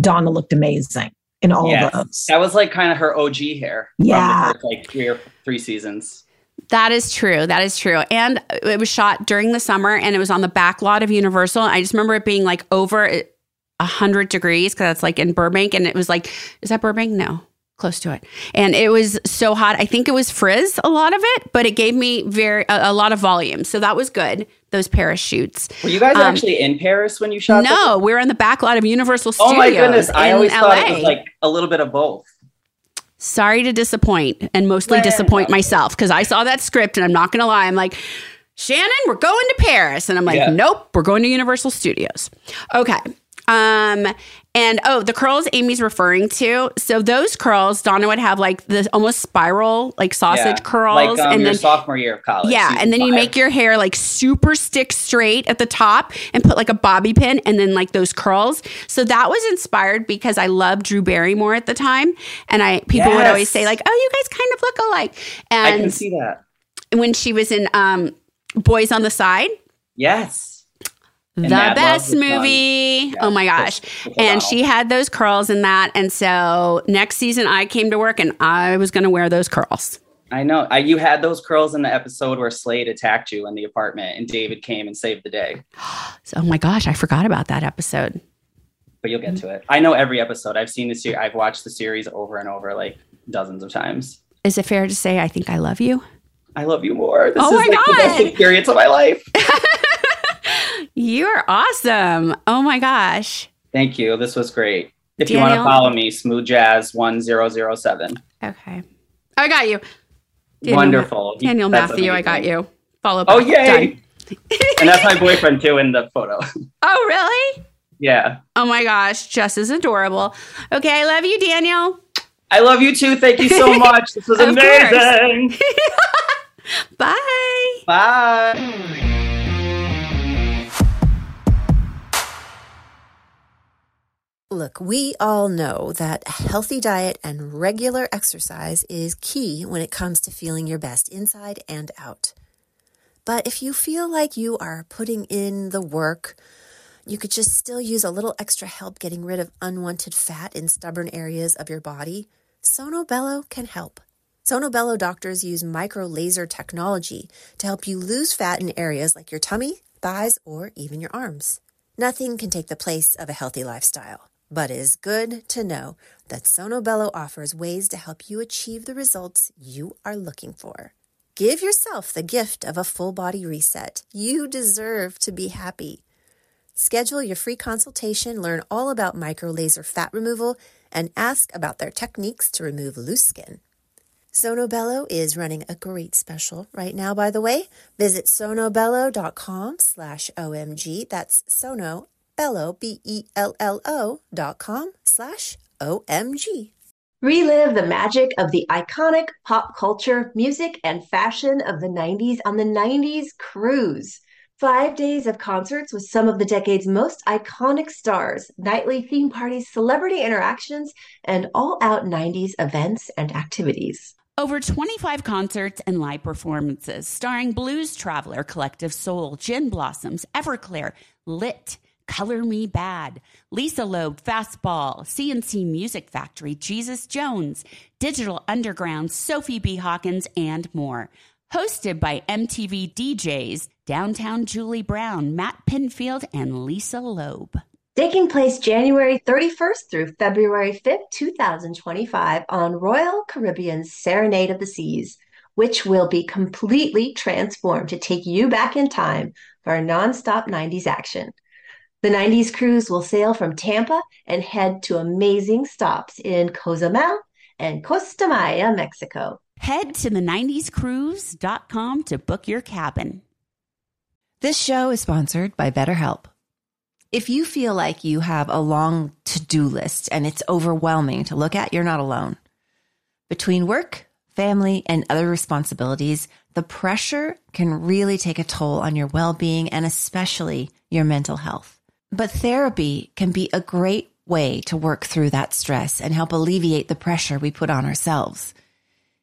Donna looked amazing in all of those. That was, like, kind of her OG hair. Yeah. From the first, like, three seasons. That is true. That is true. And it was shot during the summer and it was on the back lot of Universal. I just remember it being, like, over 100 degrees because that's, like, in Burbank. And it was like, is that Burbank? No. Close to it. And it was so hot. I think it was frizz, a lot of it, but it gave me a lot of volume. So that was good. Those Paris shoots. Were you guys actually in Paris when you shot? No, we were in the back lot of Universal Studios. Oh my goodness. I always LA. Thought it was like a little bit of both. Sorry to disappoint and mostly disappoint myself because I saw that script and I'm not going to lie. I'm like, Shannon, we're going to Paris. And I'm like, nope, we're going to Universal Studios. Okay. And, oh, the curls Amy's referring to. So those curls, Donna would have like the almost spiral, like sausage curls. Like and your sophomore year of college. Yeah. And then you make your hair like super stick straight at the top and put like a bobby pin and then like those curls. So that was inspired because I loved Drew Barrymore at the time. And people would always say like, oh, you guys kind of look alike. And I can see that. When she was in Boys on the Side. Yes. The best movie. Yeah. Oh my gosh. And she had those curls in that. And so next season I came to work and I was going to wear those curls. I know. You had those curls in the episode where Slade attacked you in the apartment and David came and saved the day. So, oh my gosh. I forgot about that episode. But you'll get to it. I know every episode. I've watched the series over and over like dozens of times. Is it fair to say I think I love you? I love you more. This is like the best experience of my life. You are awesome. Oh my gosh. Thank you. This was great. If Daniel, you want to follow me, Smooth Jazz 1007. Okay. I got you. Daniel, wonderful. Daniel Matthew, I got you. Follow back. Oh, yay. And that's my boyfriend too in the photo. Oh, really? Yeah. Oh my gosh. Just as adorable. Okay. I love you, Daniel. I love you too. Thank you so much. This was amazing. Bye. Bye. Look, we all know that a healthy diet and regular exercise is key when it comes to feeling your best inside and out. But if you feel like you are putting in the work, you could just still use a little extra help getting rid of unwanted fat in stubborn areas of your body, Sonobello can help. Sonobello doctors use micro laser technology to help you lose fat in areas like your tummy, thighs, or even your arms. Nothing can take the place of a healthy lifestyle. But it is good to know that Sonobello offers ways to help you achieve the results you are looking for. Give yourself the gift of a full body reset. You deserve to be happy. Schedule your free consultation, learn all about micro laser fat removal, and ask about their techniques to remove loose skin. Sonobello is running a great special right now, by the way. Visit sonobello.com/OMG. That's Sono. Bello.com/OMG. Relive the magic of the iconic pop culture, music, and fashion of the 90s on the 90s Cruise. 5 days of concerts with some of the decade's most iconic stars, nightly theme parties, celebrity interactions, and all-out 90s events and activities. Over 25 concerts and live performances starring Blues Traveler, Collective Soul, Gin Blossoms, Everclear, Lit, Color Me Bad, Lisa Loeb, Fastball, CNC Music Factory, Jesus Jones, Digital Underground, Sophie B. Hawkins, and more. Hosted by MTV DJs, Downtown Julie Brown, Matt Pinfield, and Lisa Loeb. Taking place January 31st through February 5th, 2025 on Royal Caribbean Serenade of the Seas, which will be completely transformed to take you back in time for a nonstop 90s action. The 90s Cruise will sail from Tampa and head to amazing stops in Cozumel and Costa Maya, Mexico. Head to the90scruise.com to book your cabin. This show is sponsored by BetterHelp. If you feel like you have a long to-do list and it's overwhelming to look at, you're not alone. Between work, family, and other responsibilities, the pressure can really take a toll on your well-being and especially your mental health. But therapy can be a great way to work through that stress and help alleviate the pressure we put on ourselves.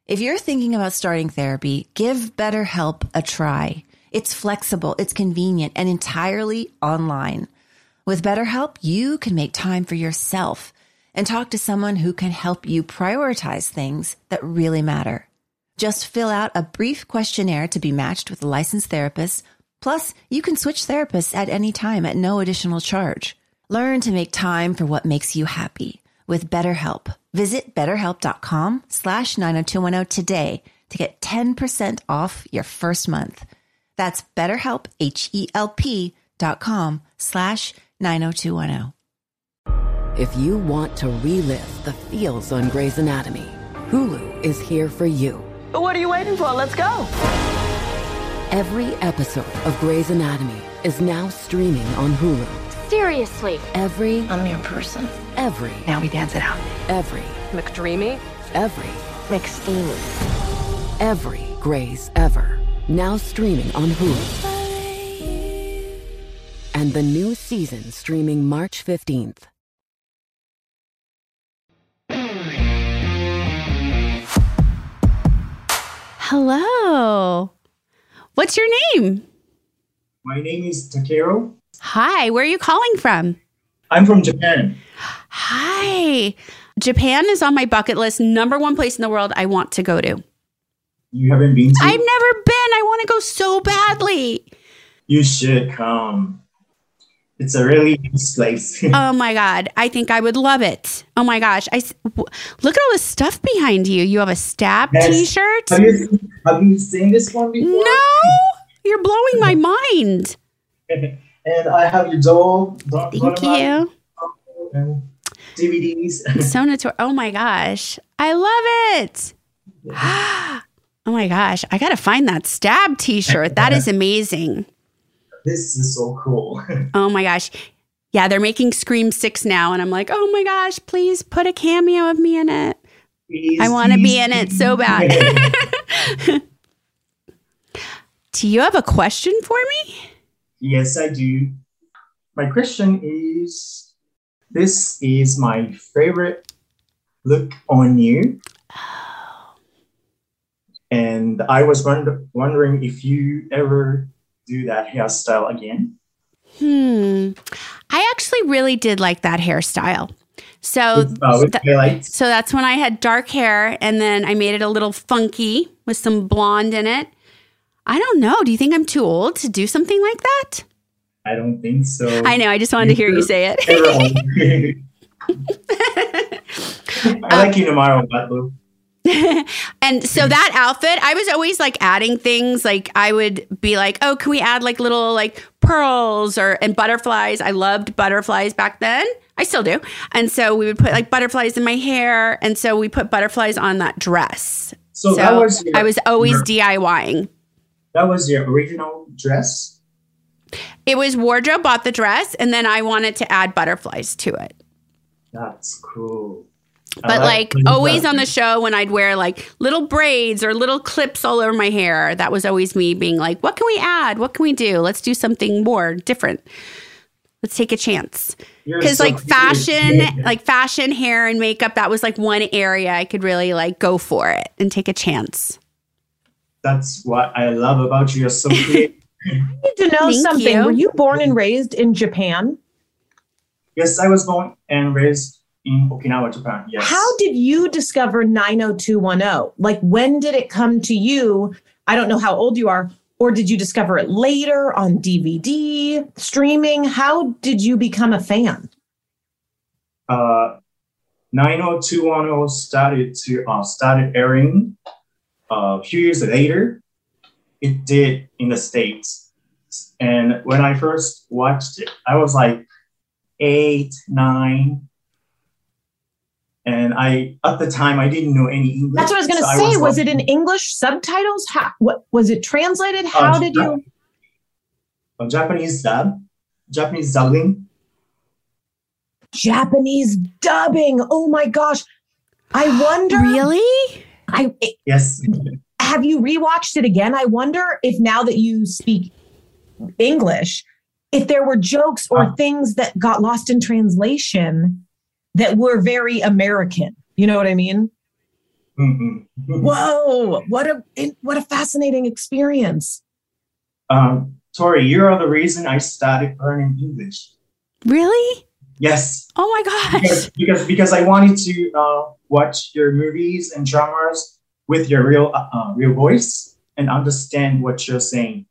If you're thinking about starting therapy, give BetterHelp a try. It's flexible, it's convenient, and entirely online. With BetterHelp, you can make time for yourself and talk to someone who can help you prioritize things that really matter. Just fill out a brief questionnaire to be matched with a licensed therapist. Plus, you can switch therapists at any time at no additional charge. Learn to make time for what makes you happy with BetterHelp. Visit BetterHelp.com/902110 today to get 10% off your first month. That's BetterHelp, BetterHelp.com/902110. If you want to relive the feels on Grey's Anatomy, Hulu is here for you. But what are you waiting for? Let's go. Every episode of Grey's Anatomy is now streaming on Hulu. Seriously. Every. I'm your person. Every. Now we dance it out. Every. McDreamy. Every. McSteamy. Every Grey's ever. Now streaming on Hulu. And the new season streaming March 15th. Hello. What's your name? My name is Takeru. Hi. Where are you calling from? I'm from Japan. Hi. Japan is on my bucket list. #1 place in the world I want to go to. You haven't been to? I've never been. I want to go so badly. You should come. It's a really nice place. Oh, my God. I think I would love it. Oh, my gosh. Look at all this stuff behind you. You have a Stab t-shirt. Have you seen this one before? No. You're blowing my mind. And I have your doll. Thank you. And DVDs. Sonator. Oh, my gosh. I love it. Oh, my gosh. I got to find that Stab t-shirt. That is amazing. This is so cool. Oh, my gosh. Yeah, they're making Scream 6 now. And I'm like, oh, my gosh, please put a cameo of me in it. Please, I want to be in it so bad. Do you have a question for me? Yes, I do. My question is, this is my favorite look on you. Oh. And I was wondering if you ever do that hairstyle again? I actually really did like that hairstyle. So that's when I had dark hair and then I made it a little funky with some blonde in it. I don't know. Do you think I'm too old to do something like that? I don't think so. I know. I just wanted to hear you say it. I like you tomorrow, but Lou. And so that outfit, I was always like adding things. Like I would be like, oh, can we add like little like pearls and butterflies? I loved butterflies back then. I still do. And so we would put like butterflies in my hair. And so we put butterflies on that dress. So that was I was always DIYing. That was your original dress? It was wardrobe bought the dress. And then I wanted to add butterflies to it. That's cool. But like always on the show when I'd wear like little braids or little clips all over my hair, that was always me being like, what can we add? What can we do? Let's do something more different. Let's take a chance. Because fashion, hair and makeup, that was like one area I could really like go for it and take a chance. That's what I love about you. You're so creative. I need to know something. Were you born and raised in Japan? Yes, I was born and raised in Okinawa, Japan, yes. How did you discover 90210? Like, when did it come to you? I don't know how old you are, or did you discover it later on DVD, streaming? How did you become a fan? 90210 started airing a few years later. It did in the States. And when I first watched it, I was like 8, 9. And at the time, I didn't know any English. That's what I was going to say. Was it in English subtitles? What was it translated? How did you? Japanese dubbing. Oh my gosh! I wonder. Really? Yes. Have you rewatched it again? I wonder if now that you speak English, if there were jokes or things that got lost in translation that were very American. You know what I mean? Mm-hmm. Whoa, what a fascinating experience. Tori, you are the reason I started learning English. Really? Yes. Oh my gosh. Because I wanted to watch your movies and dramas with your real voice and understand what you're saying.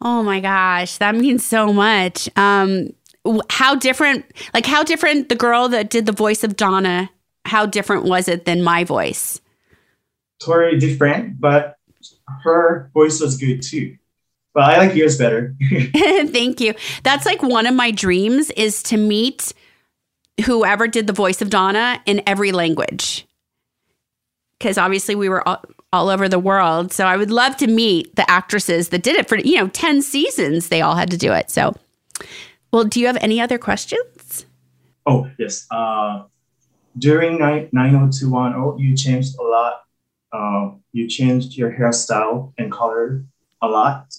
Oh my gosh, that means so much. How different the girl that did the voice of Donna, how different was it than my voice? Totally different, but her voice was good too. But I like yours better. Thank you. That's like one of my dreams is to meet whoever did the voice of Donna in every language. because obviously we were all over the world. So I would love to meet the actresses that did it for, 10 seasons. They all had to do it. So, well, do you have any other questions? Oh, yes. During 90210, you changed a lot. You changed your hairstyle and color a lot.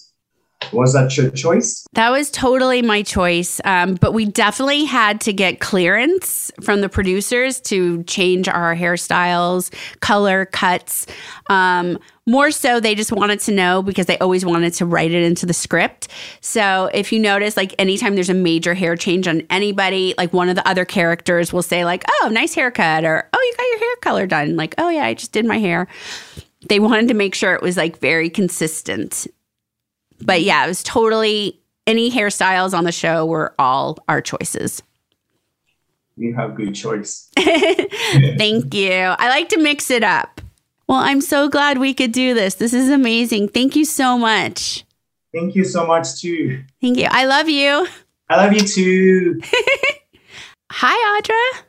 Was that your choice? That was totally my choice. But we definitely had to get clearance from the producers to change our hairstyles, color, cuts. More so, they just wanted to know because they always wanted to write it into the script. So if you notice, anytime there's a major hair change on anybody, one of the other characters will say oh, nice haircut, or, oh, you got your hair color done. Oh, yeah, I just did my hair. They wanted to make sure it was very consistent. But yeah, it was totally, any hairstyles on the show were all our choices. You have good choice. Thank you. I like to mix it up. Well, I'm so glad we could do this. This is amazing. Thank you so much. Thank you so much too. Thank you. I love you. I love you too. Hi, Audra.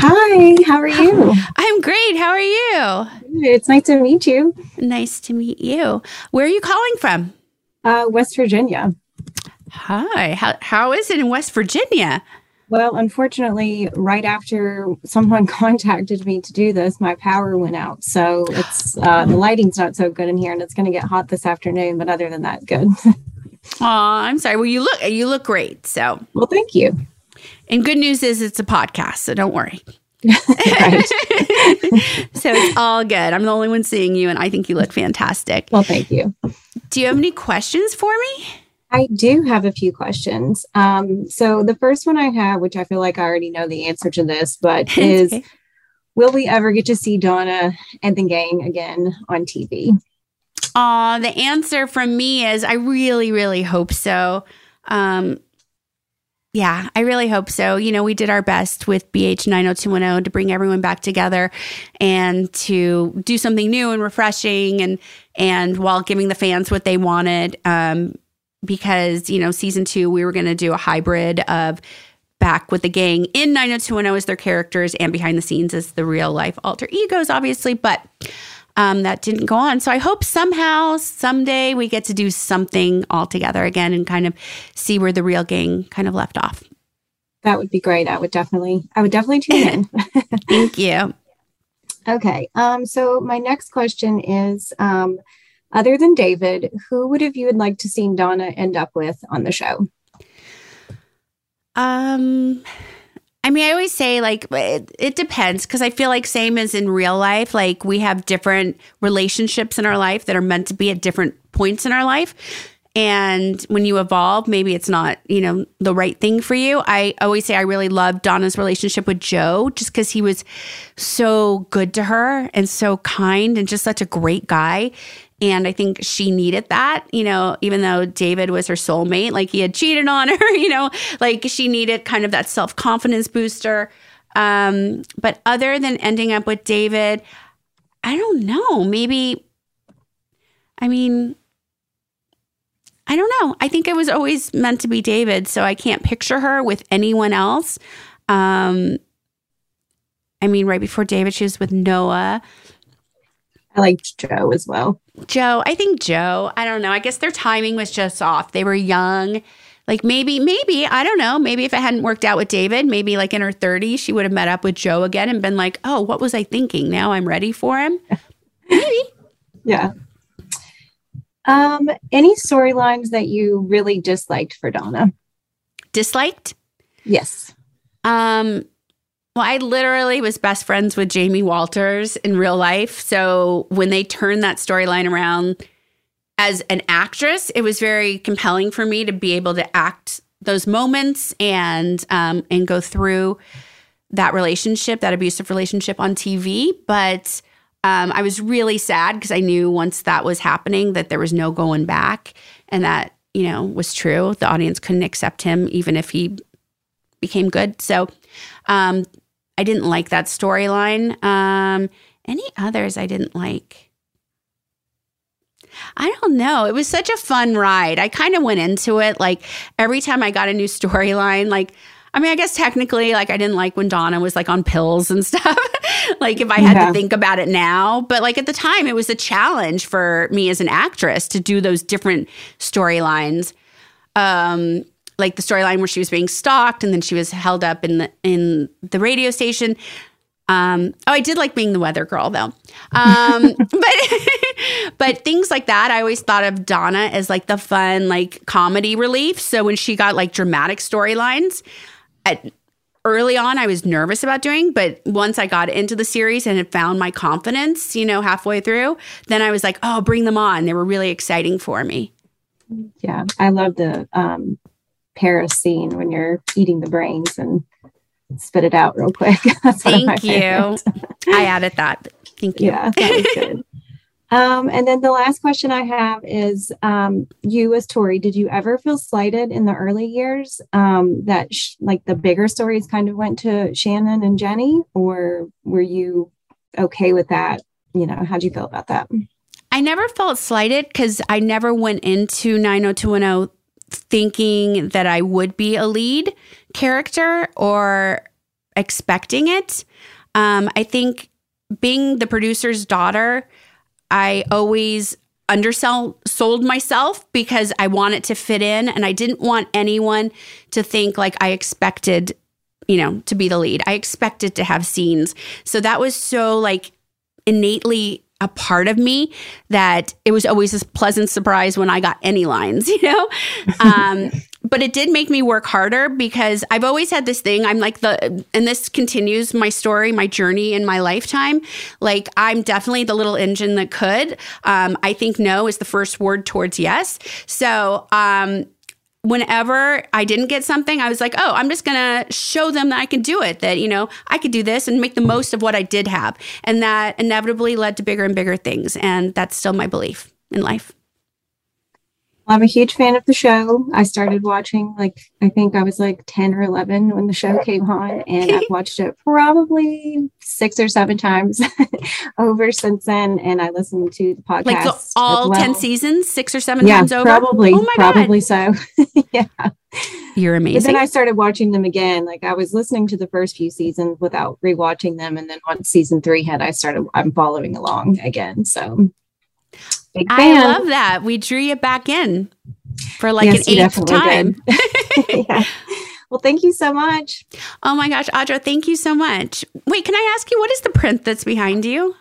Hi, how are you? I'm great. How are you? It's nice to meet you. Nice to meet you. Where are you calling from? West Virginia. Hi. How is it in West Virginia? Well, unfortunately, right after someone contacted me to do this, my power went out. So it's the lighting's not so good in here, and it's going to get hot this afternoon. But other than that, good. Aw, I'm sorry. Well, you look great. So, well, thank you. And good news is it's a podcast, so don't worry. So it's all good. I'm the only one seeing you, and I think you look fantastic. Well, thank you. Do you have any questions for me? I do have a few questions. So the first one I have, which I feel like I already know the answer to this, but is okay. Will we ever get to see Donna and the gang again on TV? The answer from me is I really, really hope so. Yeah, I really hope so. We did our best with BH90210 to bring everyone back together and to do something new and refreshing and while giving the fans what they wanted, because, season 2, we were going to do a hybrid of back with the gang in 90210 as their characters and behind the scenes as the real life alter egos, obviously, but that didn't go on. So I hope somehow, someday we get to do something all together again and kind of see where the real gang kind of left off. That would be great. I would definitely tune in. Thank you. Okay. So my next question is, other than David, who would have you would like to see Donna end up with on the show? I always say, it depends, because I feel same as in real life, we have different relationships in our life that are meant to be at different points in our life. And when you evolve, maybe it's not, the right thing for you. I always say I really loved Donna's relationship with Joe just because he was so good to her and so kind and just such a great guy. And I think she needed that, even though David was her soulmate, he had cheated on her, she needed kind of that self-confidence booster. But other than ending up with David, I don't know. I don't know. I think it was always meant to be David, so I can't picture her with anyone else. Right before David, she was with Noah. I liked Joe as well. Joe, I don't know. I guess their timing was just off. They were young. Maybe, I don't know. Maybe if it hadn't worked out with David, maybe in her 30s, she would have met up with Joe again and been like, oh, what was I thinking? Now I'm ready for him. Maybe. Yeah. Any storylines that you really disliked for Donna? Disliked? Yes. Well, I literally was best friends with Jamie Walters in real life. So when they turned that storyline around as an actress, it was very compelling for me to be able to act those moments and go through that relationship, that abusive relationship on TV. But I was really sad because I knew once that was happening that there was no going back, and that, was true. The audience couldn't accept him even if he became good. So I didn't like that storyline. Any others I didn't like? I don't know. It was such a fun ride. I kind of went into it every time I got a new storyline, I mean, I guess technically, like, I didn't like when Donna was like on pills and stuff. Like, if I had to think about it now, but like at the time, it was a challenge for me as an actress to do those different storylines. Like the storyline where she was being stalked and then she was held up in the radio station. Oh, I did like being the weather girl though. But things like that, I always thought of Donna as like the fun, like comedy relief. So when she got like dramatic storylines early on, I was nervous about doing, but once I got into the series and had found my confidence, you know, halfway through, then I was like, oh, bring them on. They were really exciting for me. Yeah. I love the, Paris scene when you're eating the brains and spit it out real quick. Thank you. I added that. Thank you. Yeah, that was good. And then the last question I have is, you as Tori, did you ever feel slighted in the early years that like the bigger stories kind of went to Shannon and Jenny, or were you okay with that? You know, how'd you feel about that? I never felt slighted because I never went into 90210 thinking that I would be a lead character or expecting it. I think being the producer's daughter, I always sold myself because I wanted to fit in, and I didn't want anyone to think like I expected, you know, to be the lead. I expected to have scenes. So that was so like innately a part of me that it was always a pleasant surprise when I got any lines, you know? But it did make me work harder because I've always had this thing. I'm like and this continues my story, my journey in my lifetime. Like, I'm definitely the little engine that could. I think no is the first word towards yes. So, whenever I didn't get something, I was like, oh, I'm just going to show them that I can do it, that, you know, I could do this and make the most of what I did have. And that inevitably led to bigger and bigger things. And that's still my belief in life. I'm a huge fan of the show. I started watching, like, I think I was like 10 or 11 when the show came on, and I've watched it probably 6 or 7 times over since then. And I listened to the podcast. Like all 10 seasons, 6 or 7 times over? Probably, oh my God. Probably so. Yeah. You're amazing. But then I started watching them again. Like, I was listening to the first few seasons without rewatching them. And then once season 3 hit, I'm following along again. So. I love that. We drew you back in for like an 8th time. Yeah. Well, thank you so much. Oh my gosh, Audra, thank you so much. Wait, can I ask you, what is the print that's behind you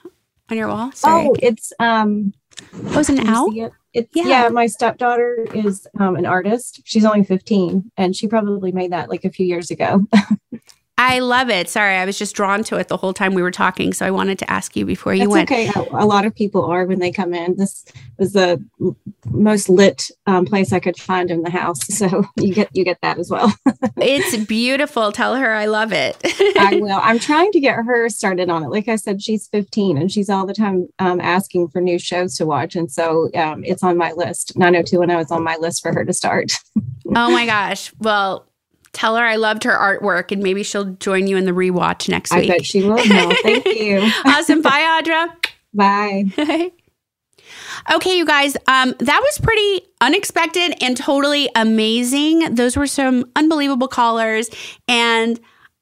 on your wall? Sorry. Oh, it's was an owl? It's, yeah, my stepdaughter is an artist. She's only 15, and she probably made that like a few years ago. I love it. Sorry, I was just drawn to it the whole time we were talking, so I wanted to ask you before you went. That's okay. A lot of people are when they come in. This was the most lit place I could find in the house, so you get that as well. It's beautiful. Tell her I love it. I will. I'm trying to get her started on it. Like I said, she's 15, and she's all the time asking for new shows to watch, and so it's on my list. 90210 is on my list for her to start. Oh, my gosh. Well, tell her I loved her artwork, and maybe she'll join you in the rewatch next week. I bet she will. No, thank you. Awesome. Bye, Audra. Bye. Okay, you guys, that was pretty unexpected and totally amazing. Those were some unbelievable callers, and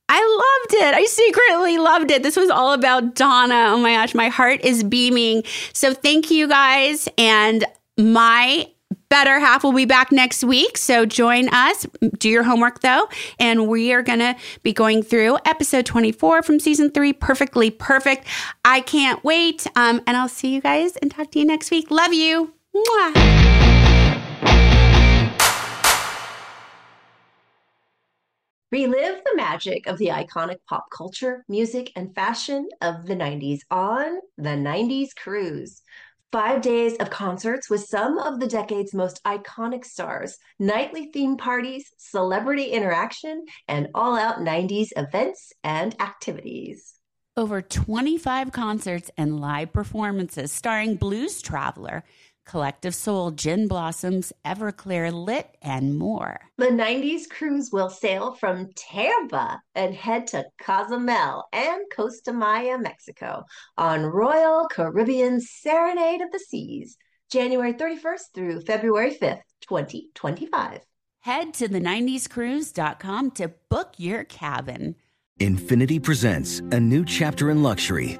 I loved it. I secretly loved it. This was all about Donna. Oh, my gosh. My heart is beaming. So thank you, guys, and my better half will be back next week, so join us. Do your homework, though, and we are going to be going through episode 24 from season 3, Perfectly Perfect. I can't wait, and I'll see you guys and talk to you next week. Love you. Mwah. Relive the magic of the iconic pop culture, music, and fashion of the 90s on the 90s Cruise. 5 days of concerts with some of the decade's most iconic stars, nightly theme parties, celebrity interaction, and all-out 90s events and activities. Over 25 concerts and live performances starring Blues Traveler, Collective Soul, Gin Blossoms, Everclear, Lit, and more. The 90s Cruise will sail from Tampa and head to Cozumel and Costa Maya, Mexico on Royal Caribbean Serenade of the Seas, January 31st through February 5th, 2025. Head to the90scruise.com to book your cabin. Infinity presents a new chapter in luxury,